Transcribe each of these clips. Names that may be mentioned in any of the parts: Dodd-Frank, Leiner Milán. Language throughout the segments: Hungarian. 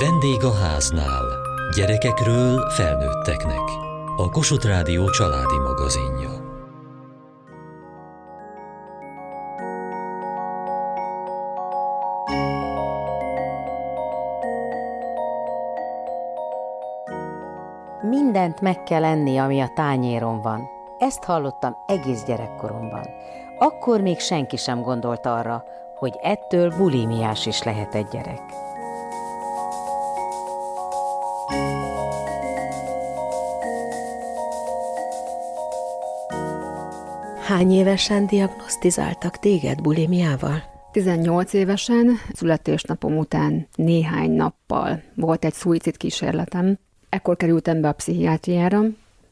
Vendég a háznál. Gyerekekről felnőtteknek. A Kossuth Rádió családi magazinja. Mindent meg kell enni, ami a tányéron van. Ezt hallottam egész gyerekkoromban. Akkor még senki sem gondolt arra, hogy ettől bulimiás is lehet egy gyerek. Hány évesen diagnosztizáltak téged bulimiával? 18 évesen, születésnapom után néhány nappal volt egy szuicid kísérletem. Ekkor kerültem be a pszichiátriára,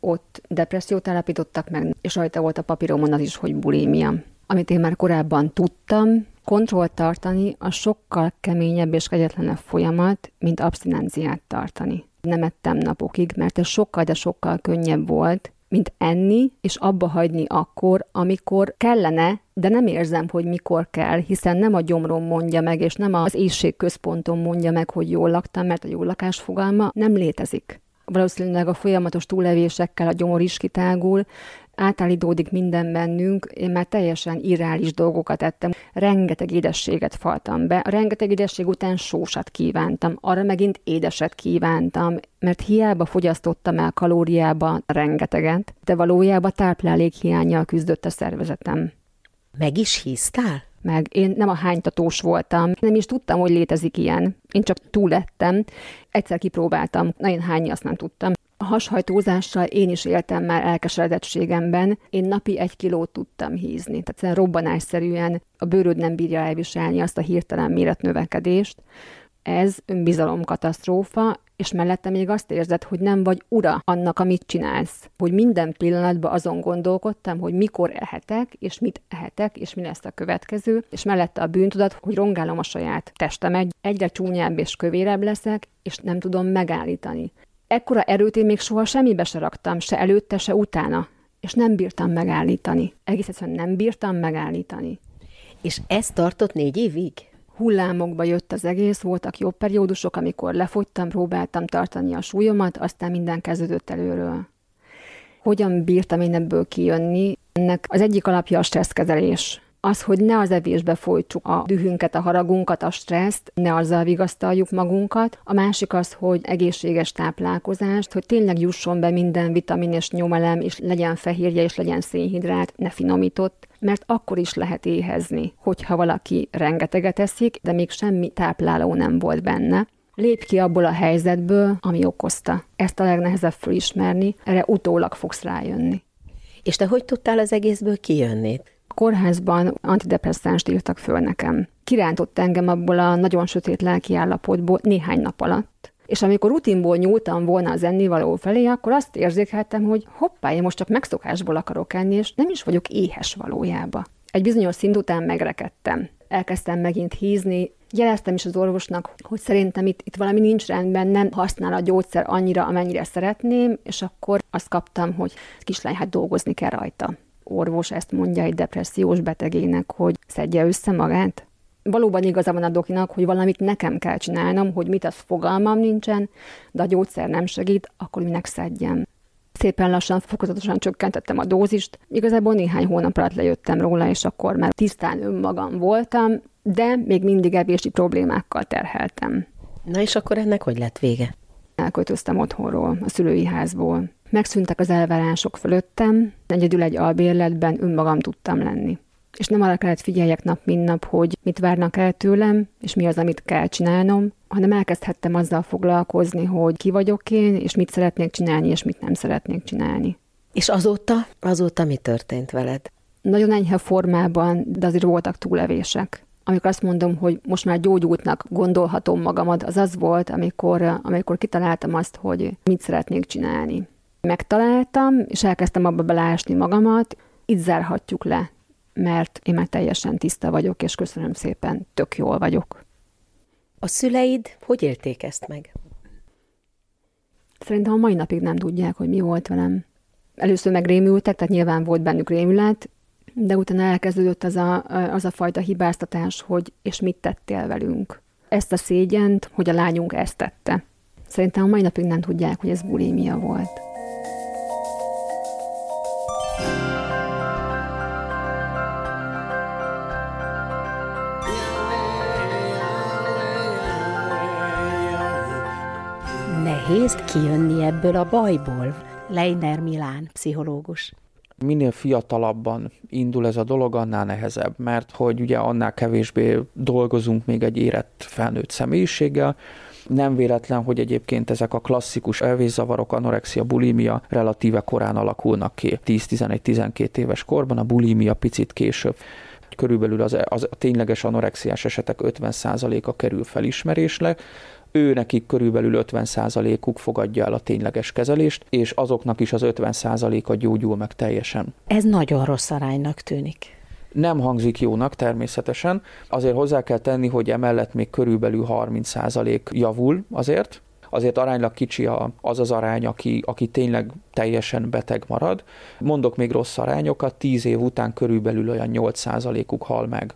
ott depressziót állapítottak meg, és rajta volt a papíromon az is, hogy bulimia. Amit én már korábban tudtam, kontrollt tartani a sokkal keményebb és kegyetlenebb folyamat, mint abszinenciát tartani. Nem ettem napokig, mert ez sokkal, de sokkal könnyebb volt, mint enni, és abba hagyni akkor, amikor kellene, de nem érzem, hogy mikor kell, hiszen nem a gyomrom mondja meg, és nem az éjségközpontom mondja meg, hogy jól laktam, mert a jól lakás fogalma nem létezik. Valószínűleg a folyamatos túlevésekkel a gyomor is kitágul, átállítódik minden bennünk, én már teljesen irreális dolgokat ettem. Rengeteg édességet faltam be, a rengeteg édesség után sósat kívántam, arra megint édeset kívántam, mert hiába fogyasztottam el kalóriába rengeteget, de valójában táplálékhiánnyal küzdött a szervezetem. Meg is híztál? Meg én nem a hánytatós voltam, nem is tudtam, hogy létezik ilyen. Én csak túlettem, egyszer kipróbáltam, na én hányni azt nem tudtam. A hashajtózással én is éltem már elkeseredettségemben, én napi 1 kilót tudtam hízni, tehát robbanásszerűen a bőröd nem bírja elviselni azt a hirtelen méretnövekedést. Ez önbizalomkatasztrófa, és mellette még azt érzed, hogy nem vagy ura annak, amit csinálsz. Hogy minden pillanatban azon gondolkodtam, hogy mikor ehetek, és mit ehetek, és mi lesz a következő, és mellette a bűntudat, hogy rongálom a saját testemet, egyre csúnyább és kövérebb leszek, és nem tudom megállítani. Ekkora erőt én még soha semmibe se raktam, se előtte, se utána, és nem bírtam megállítani. Egész egyszerűen nem bírtam megállítani. És ez tartott 4 évig? Hullámokba jött az egész, voltak jobb periódusok, amikor lefogytam, próbáltam tartani a súlyomat, aztán minden kezdődött előről. Hogyan bírtam én ebből kijönni? Ennek az egyik alapja a stresszkezelés. Az, hogy ne az evésbe folytsuk a dühünket, a haragunkat, a stresszt, ne azzal vigasztaljuk magunkat. A másik az, hogy egészséges táplálkozást, hogy tényleg jusson be minden vitamin és nyomelem, és legyen fehérje, és legyen szénhidrát, ne finomított, mert akkor is lehet éhezni, hogyha valaki rengeteget eszik, de még semmi tápláló nem volt benne. Lépj ki abból a helyzetből, ami okozta. Ezt a legnehezebb fölismerni, erre utólag fogsz rájönni. És te hogy tudtál az egészből kijönni? Kórházban antidepresszánst írtak föl nekem. Kirántott engem abból a nagyon sötét lelkiállapotból néhány nap alatt. És amikor rutinból nyúltam volna az ennivaló felé, akkor azt érzékeltem, hogy hoppá, én most csak megszokásból akarok enni, és nem is vagyok éhes valójában. Egy bizonyos szint után megrekedtem. Elkezdtem megint hízni, jeleztem is az orvosnak, hogy szerintem itt valami nincs rendben, nem használ a gyógyszer annyira, amennyire szeretném, és akkor azt kaptam, hogy kislány, hát dolgozni kell rajta. Orvos ezt mondja egy depressziós betegének, hogy szedje össze magát. Valóban igaza van a dokinak, hogy valamit nekem kell csinálnom, hogy mit az fogalmam nincsen, de a gyógyszer nem segít, akkor minek szedjem. Szépen lassan, fokozatosan csökkentettem a dózist. Igazából néhány hónap alatt lejöttem róla, és akkor már tisztán önmagam voltam, de még mindig evési problémákkal terheltem. Na és akkor ennek hogy lett vége? Elköltöztem otthonról, a szülői házból. Megszűntek az elvárások fölöttem, egyedül egy albérletben önmagam tudtam lenni. És nem arra kellett figyeljek nap, mint nap, hogy mit várnak el tőlem, és mi az, amit kell csinálnom, hanem elkezdhettem azzal foglalkozni, hogy ki vagyok én, és mit szeretnék csinálni, és mit nem szeretnék csinálni. És azóta mi történt veled? Nagyon enyhe formában, de azért voltak túlevések. Amikor azt mondom, hogy most már gyógyultnak gondolhatom magamat, az az volt, amikor kitaláltam azt, hogy mit szeretnék csinálni. Megtaláltam, és elkezdtem abba beleásni magamat, itt zárhatjuk le, mert én már teljesen tiszta vagyok, és köszönöm szépen, tök jól vagyok. A szüleid hogy élték ezt meg? Szerintem a mai napig nem tudják, hogy mi volt velem. Először megrémültek, tehát nyilván volt bennük rémület, de utána elkezdődött az a fajta hibáztatás, hogy és mit tettél velünk. ezt a szégyent, hogy a lányunk ezt tette. Szerintem a mai napig nem tudják, hogy ez bulimia volt. Nehéz kijönni ebből a bajból. Leiner Milán, pszichológus. Minél fiatalabban indul ez a dolog, annál nehezebb, mert hogy ugye annál kevésbé dolgozunk még egy érett felnőtt személyiséggel. Nem véletlen, hogy egyébként ezek a klasszikus evészavarok, anorexia, bulimia relatíve korán alakulnak ki. 10-11-12 éves korban, a bulimia picit később. Körülbelül a tényleges anorexiás esetek 50%-a kerül felismerésre. Őnekik körülbelül 50%-uk fogadja el a tényleges kezelést, és azoknak is az 50%-a gyógyul meg teljesen. Ez nagyon rossz aránynak tűnik. Nem hangzik jónak természetesen. Azért hozzá kell tenni, hogy emellett még körülbelül 30% javul azért. Azért aránylag kicsi az az arány, aki tényleg teljesen beteg marad. Mondok még rossz arányokat, 10 év után körülbelül olyan 8%-uk hal meg.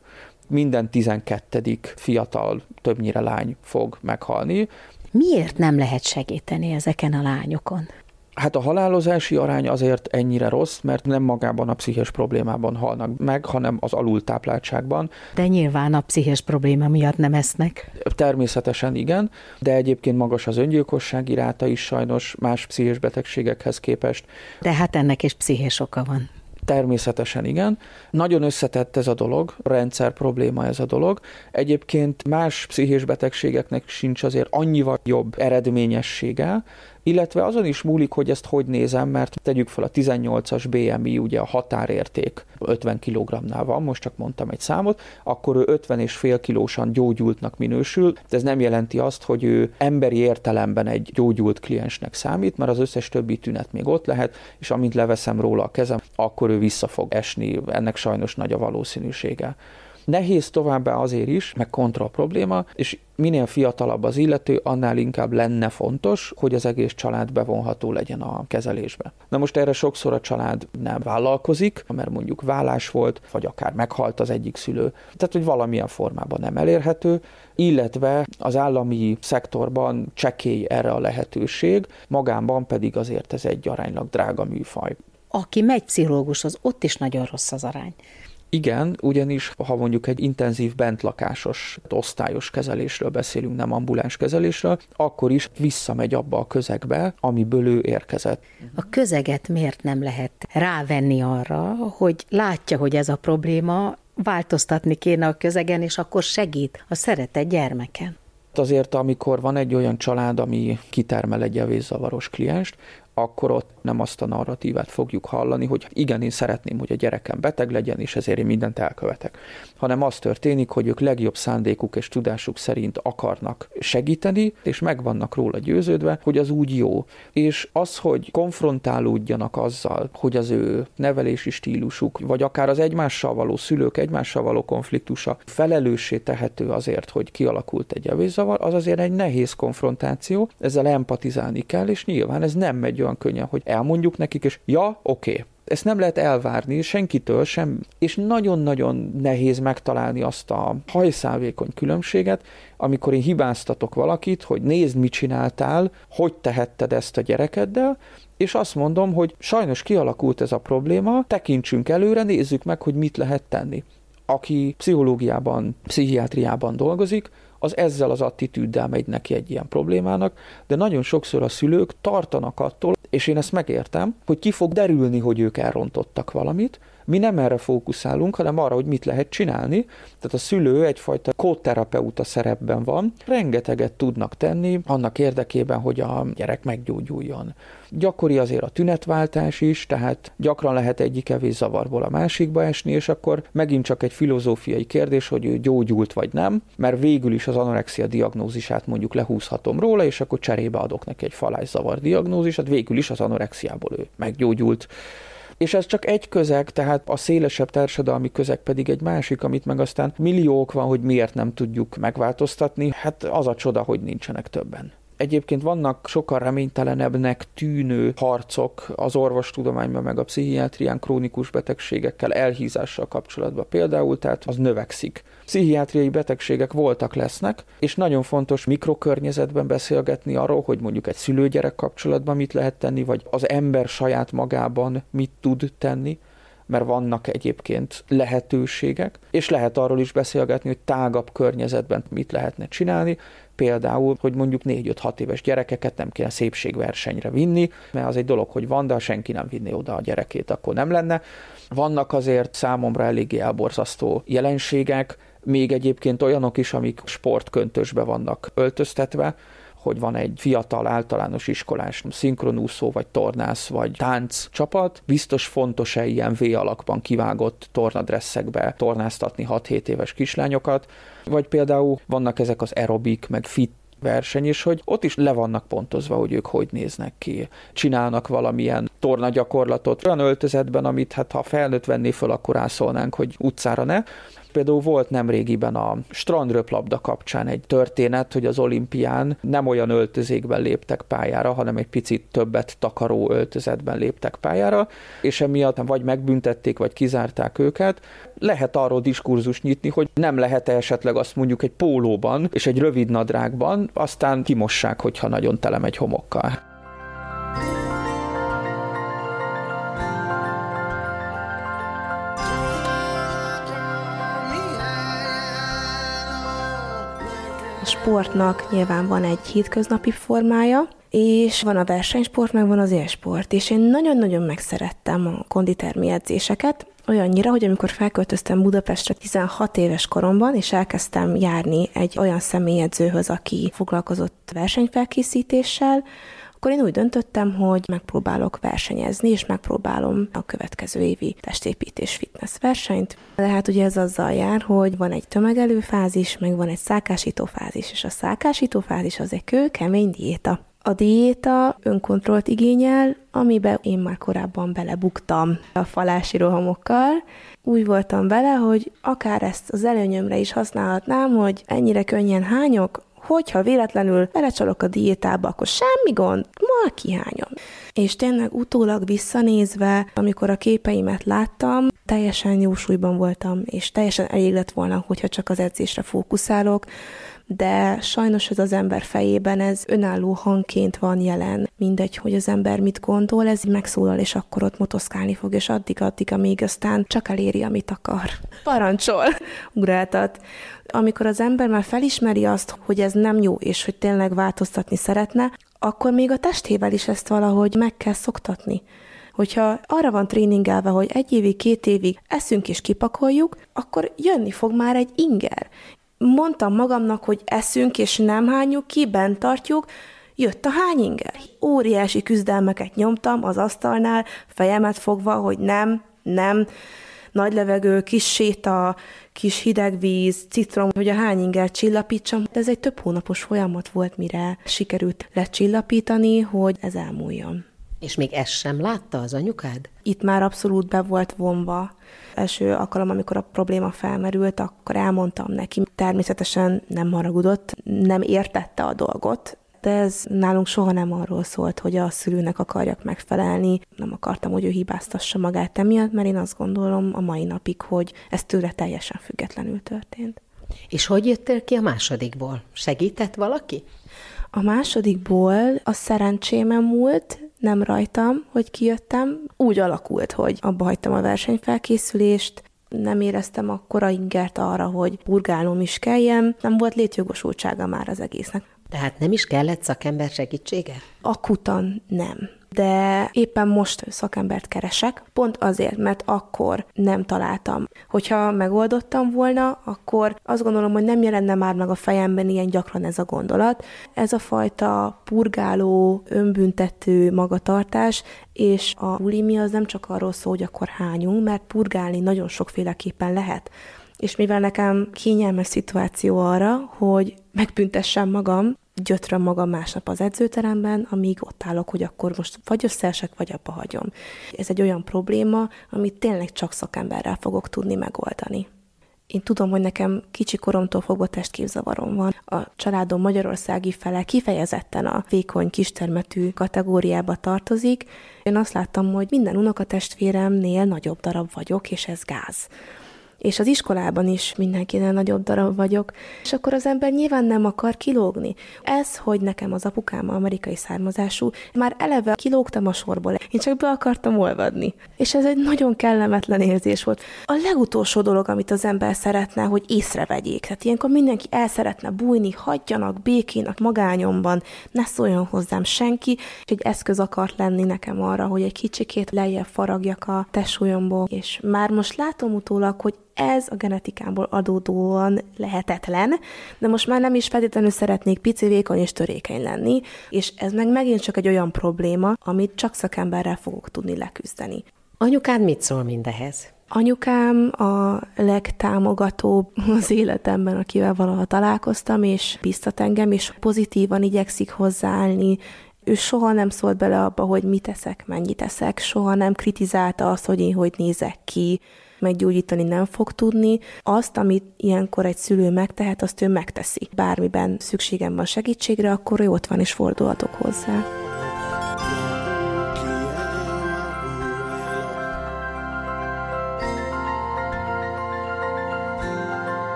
Minden 12. fiatal, többnyire lány fog meghalni. Miért nem lehet segíteni ezeken a lányokon? Hát a halálozási arány azért ennyire rossz, mert nem magában a pszichés problémában halnak meg, hanem az alultápláltságban. De nyilván a pszichés probléma miatt nem esznek. Természetesen igen, de egyébként magas az öngyilkossági ráta is sajnos más pszichés betegségekhez képest. De hát ennek is pszichés oka van. Természetesen igen. Nagyon összetett ez a dolog, rendszer probléma ez a dolog. Egyébként más pszichés betegségeknek sincs azért annyival jobb eredményessége, illetve azon is múlik, hogy ezt hogy nézem, mert tegyük fel a 18-as BMI, ugye a határérték 50 kg-nál van, most csak mondtam egy számot, akkor ő 50,5 kilósan gyógyultnak minősül, de ez nem jelenti azt, hogy ő emberi értelemben egy gyógyult kliensnek számít, mert az összes többi tünet még ott lehet, és amint leveszem róla a kezem, akkor ő vissza fog esni, ennek sajnos nagy a valószínűsége. Nehéz továbbá azért is, meg kontra a probléma, és minél fiatalabb az illető, annál inkább lenne fontos, hogy az egész család bevonható legyen a kezelésbe. Na most erre sokszor a család nem vállalkozik, mert mondjuk vállás volt, vagy akár meghalt az egyik szülő. Tehát, hogy valamilyen formában nem elérhető, illetve az állami szektorban csekély erre a lehetőség, magánban pedig azért ez egy aránylag drága műfaj. Aki megy pszichológushoz, ott is nagyon rossz az arány. Igen, ugyanis ha mondjuk egy intenzív bentlakásos, osztályos kezelésről beszélünk, nem ambuláns kezelésről, akkor is visszamegy abba a közegbe, amiből ő érkezett. A közeget miért nem lehet rávenni arra, hogy látja, hogy ez a probléma, változtatni kéne a közegen, és akkor segít a szeretett gyermeken? Azért, amikor van egy olyan család, ami kitermel egy evészavaros klienst, akkor ott nem azt a narratívát fogjuk hallani, hogy igen, én szeretném, hogy a gyerekem beteg legyen, és ezért én mindent elkövetek. Hanem az történik, hogy ők legjobb szándékuk és tudásuk szerint akarnak segíteni, és meg vannak róla győződve, hogy az úgy jó. És az, hogy konfrontálódjanak azzal, hogy az ő nevelési stílusuk, vagy akár az egymással való szülők, egymással való konfliktusa felelőssé tehető azért, hogy kialakult egy evészavar, az azért egy nehéz konfrontáció, ezzel empatizálni kell, és nyilván ez nem megy olyan könnyen, hogy elmondjuk nekik, és ja, oké. Ezt nem lehet elvárni senkitől sem, és nagyon-nagyon nehéz megtalálni azt a hajszálvékony különbséget, amikor én hibáztatok valakit, hogy nézd, mit csináltál, hogy tehetted ezt a gyerekeddel, és azt mondom, hogy sajnos kialakult ez a probléma, tekintsünk előre, nézzük meg, hogy mit lehet tenni. Aki pszichológiában, pszichiátriában dolgozik, az ezzel az attitűddel megy neki egy ilyen problémának, de nagyon sokszor a szülők tartanak attól, és én ezt megértem, hogy ki fog derülni, hogy ők elrontottak valamit. Mi nem erre fókuszálunk, hanem arra, hogy mit lehet csinálni. Tehát a szülő egyfajta kóterapeuta szerepben van. Rengeteget tudnak tenni annak érdekében, hogy a gyerek meggyógyuljon. Gyakori azért a tünetváltás is, tehát gyakran lehet egyik evészavarból a másikba esni, és akkor megint csak egy filozófiai kérdés, hogy ő gyógyult vagy nem, mert végül is az anorexia diagnózisát mondjuk lehúzhatom róla, és akkor cserébe adok neki egy falászavar diagnózisát, végül is az anorexiából ő meggyógyult. És ez csak egy közeg, tehát a szélesebb társadalmi közeg pedig egy másik, amit meg aztán milliók van, hogy miért nem tudjuk megváltoztatni. Hát az a csoda, hogy nincsenek többen. Egyébként vannak sokkal reménytelenebbnek tűnő harcok az orvostudományban, meg a pszichiátrián krónikus betegségekkel, elhízással kapcsolatban például, tehát az növekszik. Pszichiátriai betegségek voltak, lesznek, és nagyon fontos mikrokörnyezetben beszélgetni arról, hogy mondjuk egy szülő-gyerek kapcsolatban mit lehet tenni, vagy az ember saját magában mit tud tenni, mert vannak egyébként lehetőségek, és lehet arról is beszélgetni, hogy tágabb környezetben mit lehetne csinálni, például, hogy mondjuk 4-5-6 éves gyerekeket nem kéne szépségversenyre vinni, mert az egy dolog, hogy van, de ha senki nem vinné oda a gyerekét, akkor nem lenne. Vannak azért számomra eléggé elborzasztó jelenségek, még egyébként olyanok is, amik sportköntösbe vannak öltöztetve, hogy van egy fiatal általános iskolás szinkronúszó, vagy tornász, vagy tánc csapat, biztos fontos-e ilyen V-alakban kivágott tornadresszekbe tornáztatni 6-7 éves kislányokat, vagy például vannak ezek az aerobik, meg fit verseny is, hogy ott is le vannak pontozva, hogy ők hogy néznek ki. Csinálnak valamilyen tornagyakorlatot olyan öltözetben, amit hát ha felnőtt venné föl, akkor rászólnánk, hogy utcára ne. Például volt nemrégiben a strandröplabda kapcsán egy történet, hogy az olimpián nem olyan öltözékben léptek pályára, hanem egy picit többet takaró öltözetben léptek pályára, és emiatt vagy megbüntették, vagy kizárták őket. Lehet arról diskurzus nyitni, hogy nem lehet-e esetleg azt mondjuk egy pólóban és egy rövid nadrágban, aztán kimossák, hogyha nagyon telemegy homokkal. A sportnak nyilván van egy hétköznapi formája, és van a versenysport, meg van az élsport, és én nagyon-nagyon megszerettem a konditermi edzéseket, olyannyira, hogy amikor felköltöztem Budapestre 16 éves koromban, és elkezdtem járni egy olyan személyedzőhöz, aki foglalkozott versenyfelkészítéssel, akkor én úgy döntöttem, hogy megpróbálok versenyezni, és megpróbálom a következő évi testépítés fitness versenyt. De hát ugye ez azzal jár, hogy van egy tömegelő fázis, meg van egy szákásító fázis, és a szákásító fázis az egy kőkemény diéta. A diéta önkontrollt igényel, amiben én már korábban belebuktam a falási rohamokkal. Úgy voltam vele, hogy akár ezt az előnyömre is használhatnám, hogy ennyire könnyen hányok, hogyha véletlenül belecsalok a diétába, akkor semmi gond, majd kihányom. És tényleg utólag visszanézve, amikor a képeimet láttam, teljesen jó súlyban voltam, és teljesen elég lett volna, hogyha csak az edzésre fókuszálok, de sajnos ez az ember fejében, ez önálló hangként van jelen. Mindegy, hogy az ember mit gondol, ez megszólal, és akkor ott motoszkálni fog, és addig, amíg aztán csak eléri, amit akar. Parancsol! Ugráltat! Amikor az ember már felismeri azt, hogy ez nem jó, és hogy tényleg változtatni szeretne, akkor még a testével is ezt valahogy meg kell szoktatni. Hogyha arra van tréningelve, hogy 1 évig, 2 évig eszünk és kipakoljuk, akkor jönni fog már egy inger. Mondtam magamnak, hogy eszünk és nem hányjuk ki, bent tartjuk, jött a hányinger. Óriási küzdelmeket nyomtam az asztalnál, fejemet fogva, hogy nem, nagy levegő, kis séta, kis hideg víz, citrom, hogy a hányinger csillapítsam. De ez egy több hónapos folyamat volt, mire sikerült lecsillapítani, hogy ez elmúljon. És még ezt sem látta az anyukád? Itt már abszolút be volt vonva. Első alkalom, amikor a probléma felmerült, akkor elmondtam neki. Természetesen nem haragudott, nem értette a dolgot, de ez nálunk soha nem arról szólt, hogy a szülőnek akarjak megfelelni. Nem akartam, hogy ő hibáztassa magát emiatt, mert én azt gondolom a mai napig, hogy ez tőle teljesen függetlenül történt. És hogy jöttél ki a másodikból? Segített valaki? A másodikból a szerencsémen múlt, nem rajtam, hogy kijöttem. Úgy alakult, hogy abba hagytam a versenyfelkészülést, nem éreztem akkora ingert arra, hogy burgálnom is kelljen, nem volt létjogosultsága már az egésznek. Tehát nem is kellett szakember segítsége? Akutan nem. De éppen most szakembert keresek, pont azért, mert akkor nem találtam. Hogyha megoldottam volna, akkor azt gondolom, hogy nem jelenne már meg a fejemben ilyen gyakran ez a gondolat. Ez a fajta purgáló, önbüntető magatartás, és a bulimia az nem csak arról szól, hogy akkor hányunk, mert purgálni nagyon sokféleképpen lehet. És mivel nekem kényelmes szituáció arra, hogy megbüntessem magam, gyötröm magam másnap az edzőteremben, amíg ott állok, hogy akkor most vagy összeesek, vagy abba hagyom. Ez egy olyan probléma, amit tényleg csak szakemberrel fogok tudni megoldani. Én tudom, hogy nekem kicsi koromtól fogva testképzavarom van. A családom magyarországi fele kifejezetten a vékony kistermetű kategóriába tartozik. Én azt láttam, hogy minden unokatestvéremnél nagyobb darab vagyok, és ez gáz. És az iskolában is mindenkinél nagyobb darab vagyok, és akkor az ember nyilván nem akar kilógni. Ez, hogy nekem az apukám amerikai származású, már eleve kilógtam a sorból, én csak be akartam olvadni. És ez egy nagyon kellemetlen érzés volt. A legutolsó dolog, amit az ember szeretne, hogy észrevegyék. Tehát ilyenkor mindenki el szeretne bújni, hagyjanak békén a magányomban, ne szóljon hozzám senki, és egy eszköz akart lenni nekem arra, hogy egy kicsikét lejjebb faragjak a testsúlyomból. És már most látom utólag, hogy ez a genetikámból adódóan lehetetlen, de most már nem is feltétlenül szeretnék pici, vékony és törékeny lenni, és ez meg megint csak egy olyan probléma, amit csak szakemberrel fogok tudni leküzdeni. Anyukád mit szól mindehez? Anyukám a legtámogatóbb az életemben, akivel valaha találkoztam, és bíztat engem, és pozitívan igyekszik hozzáállni. Ő soha nem szólt bele abba, hogy mit eszek, mennyit eszek, soha nem kritizálta azt, hogy én hogy nézek ki, meggyógyítani nem fog tudni. Azt, amit ilyenkor egy szülő megtehet, azt ő megteszi. Bármiben szükségem van segítségre, akkor ő ott van és fordulhatok hozzá.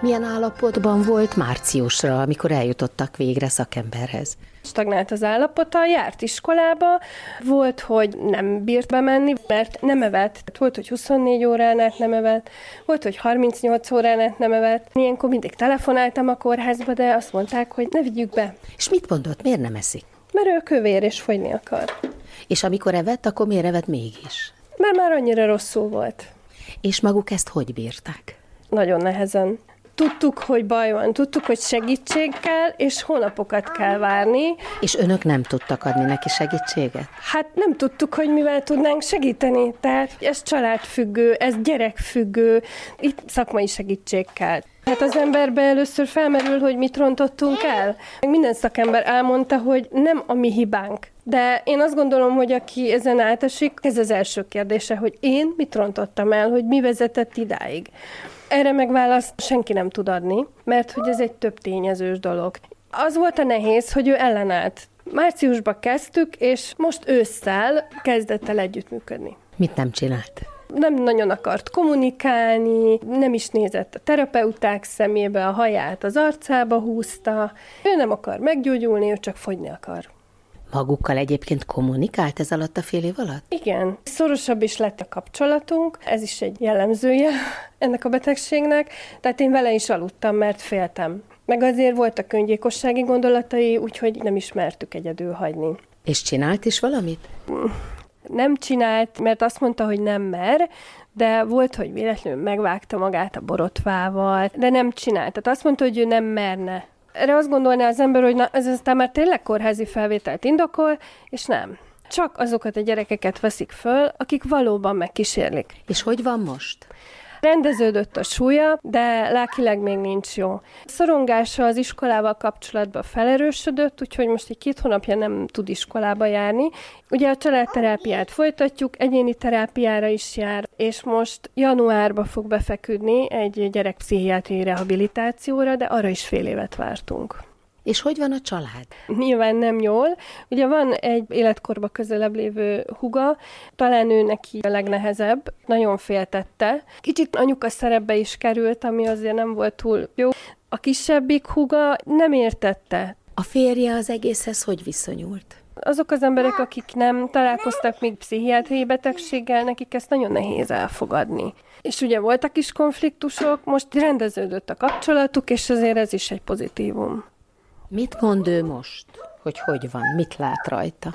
Milyen állapotban volt márciusra, amikor eljutottak végre szakemberhez? Stagnált az állapota, járt iskolába, volt, hogy nem bírt bemenni, mert nem evett. Volt, hogy 24 órán át nem evett, volt, hogy 38 órán át nem evett. Ilyenkor mindig telefonáltam a kórházba, de azt mondták, hogy ne vigyük be. És mit mondott, miért nem eszik? Mert ő kövér és fogyni akar. És amikor evett, akkor miért evett mégis? Mert már annyira rosszul volt. És maguk ezt hogy bírták? Nagyon nehezen. Tudtuk, hogy baj van, tudtuk, hogy segítség kell, és hónapokat kell várni. És önök nem tudtak adni neki segítséget? Hát nem tudtuk, hogy mivel tudnánk segíteni. Tehát ez családfüggő, ez gyerekfüggő, itt szakmai segítség kell. Hát az emberbe először felmerül, hogy mit rontottunk el. Minden szakember elmondta, hogy nem a mi hibánk. De én azt gondolom, hogy aki ezen átesik, ez az első kérdése, hogy én mit rontottam el, hogy mi vezetett idáig. Erre meg választ senki nem tud adni, mert hogy ez egy több tényezős dolog. Az volt a nehéz, hogy ő ellenállt. Márciusban kezdtük, és most ősszel kezdett el együttműködni. Mit nem csinált? Nem nagyon akart kommunikálni, nem is nézett a terapeuták szemébe, a haját az arcába húzta. Ő nem akar meggyógyulni, ő csak fogyni akar. Magukkal egyébként kommunikált ez alatt a fél év alatt? Igen. Szorosabb is lett a kapcsolatunk, ez is egy jellemzője ennek a betegségnek, tehát én vele is aludtam, mert féltem. Meg azért voltak öngyilkossági gondolatai, úgyhogy nem is mertük egyedül hagyni. És csinált is valamit? Nem csinált, mert azt mondta, hogy nem mer, de volt, hogy véletlenül megvágta magát a borotvával, de nem csinált. Tehát azt mondta, hogy ő nem merne. Erre azt gondolná az ember, hogy na, ez aztán már tényleg kórházi felvételt indokol, és nem. Csak azokat a gyerekeket veszik föl, akik valóban megkísérlik. És hogy van most? Rendeződött a súlya, de lelkileg még nincs jó. Szorongása az iskolával kapcsolatban felerősödött, úgyhogy most egy 2 hónapja nem tud iskolába járni. Ugye a családterápiát folytatjuk, egyéni terápiára is jár, és most januárba fog befeküdni egy gyerekpszichiátriai rehabilitációra, de arra is fél évet vártunk. És hogy van a család? Nyilván nem jól. Ugye van egy életkorba közelebb lévő húga, talán ő neki a legnehezebb, nagyon féltette. Kicsit anyuka szerepbe is került, ami azért nem volt túl jó. A kisebbik húga nem értette. A férje az egészhez hogy viszonyult? Azok az emberek, akik nem találkoztak még pszichiátriai betegséggel, nekik ezt nagyon nehéz elfogadni. És ugye voltak is konfliktusok, most rendeződött a kapcsolatuk, és azért ez is egy pozitívum. Mit mond ő most, hogy van, mit lát rajta?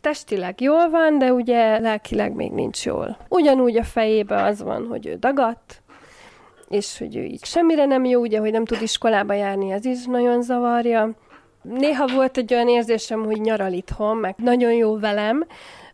Testileg jól van, de ugye lelkileg még nincs jól. Ugyanúgy a fejében az van, hogy ő dagadt, és hogy ő így semmire nem jó, ugye, hogy nem tud iskolába járni, ez is nagyon zavarja. Néha volt egy olyan érzésem, hogy nyaral itthon, meg nagyon jó velem,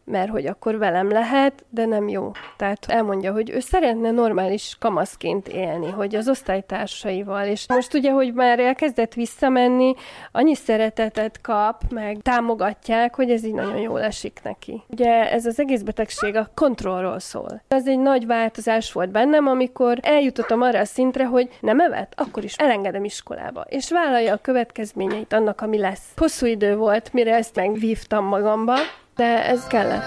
mert hogy akkor velem lehet, de nem jó. Tehát elmondja, hogy ő szeretne normális kamaszként élni, hogy az osztálytársaival, és most ugye, hogy már elkezdett visszamenni, annyi szeretetet kap, meg támogatják, hogy ez így nagyon jól esik neki. Ugye ez az egész betegség a kontrollról szól. Ez egy nagy változás volt bennem, amikor eljutottam arra a szintre, hogy nem evett, akkor is elengedem iskolába, és vállalja a következményeit annak, ami lesz. Hosszú idő volt, mire ezt megvívtam magamba, de ez kellett.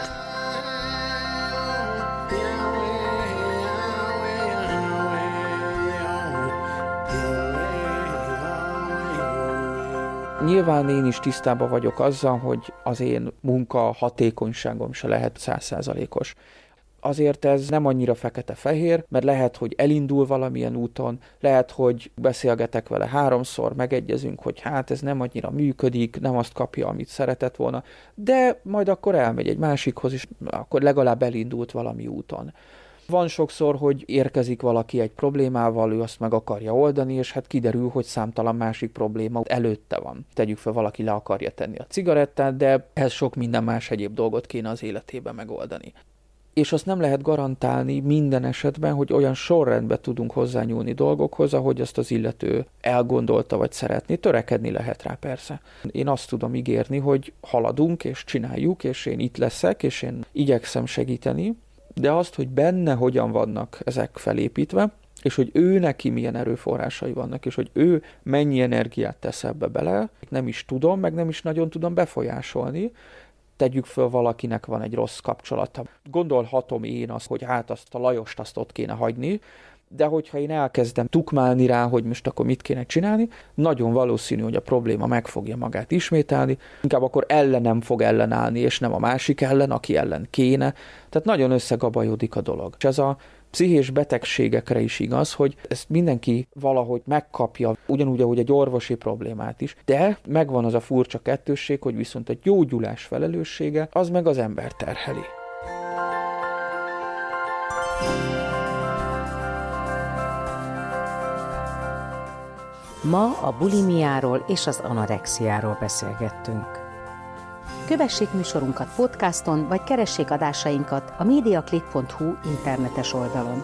Nyilván én is tisztában vagyok azzal, hogy az én munka hatékonyságom se lehet 100%-os. Azért ez nem annyira fekete-fehér, mert lehet, hogy elindul valamilyen úton, lehet, hogy beszélgetek vele 3-szor, megegyezünk, hogy hát ez nem annyira működik, nem azt kapja, amit szeretett volna, de majd akkor elmegy egy másikhoz, és akkor legalább elindult valami úton. Van sokszor, hogy érkezik valaki egy problémával, ő azt meg akarja oldani, és hát kiderül, hogy számtalan másik probléma előtte van. Tegyük fel, valaki le akarja tenni a cigarettát, de ez sok minden más egyéb dolgot kéne az életében megoldani. És azt nem lehet garantálni minden esetben, hogy olyan sorrendben tudunk hozzányúlni dolgokhoz, ahogy azt az illető elgondolta vagy szeretné. Törekedni lehet rá persze. Én azt tudom ígérni, hogy haladunk és csináljuk, és én itt leszek, és én igyekszem segíteni, de azt, hogy benne hogyan vannak ezek felépítve, és hogy ő neki milyen erőforrásai vannak, és hogy ő mennyi energiát tesz ebbe bele, nem is tudom, meg nem is nagyon tudom befolyásolni. Tegyük föl, valakinek van egy rossz kapcsolata. Gondolhatom én azt, hogy hát azt a Lajost azt ott kéne hagyni, de hogyha én elkezdem tukmálni rá, hogy most akkor mit kéne csinálni, nagyon valószínű, hogy a probléma meg fogja magát ismételni, inkább akkor ellenem fog ellenállni, és nem a másik ellen, aki ellen kéne. Tehát nagyon összegabajodik a dolog. És ez a pszichés betegségekre is igaz, hogy ezt mindenki valahogy megkapja, ugyanúgy, ahogy egy orvosi problémát is, de megvan az a furcsa kettősség, hogy viszont a gyógyulás felelőssége, az meg az ember terheli. Ma a bulimiáról és az anorexiáról beszélgettünk. Kövessék műsorunkat podcaston, vagy keressék adásainkat a mediaclick.hu internetes oldalon.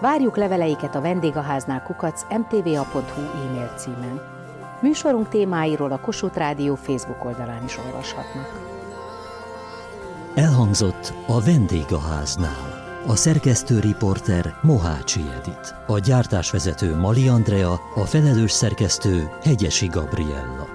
Várjuk leveleiket a vendégháznál@mtva.hu e-mail címen. Műsorunk témáiról a Kossuth Rádió Facebook oldalán is olvashatnak. Elhangzott a Vendégháznál. A szerkesztő riporter Mohácsi Edit, a gyártásvezető Mali Andrea, a felelős szerkesztő Hegyesi Gabriella.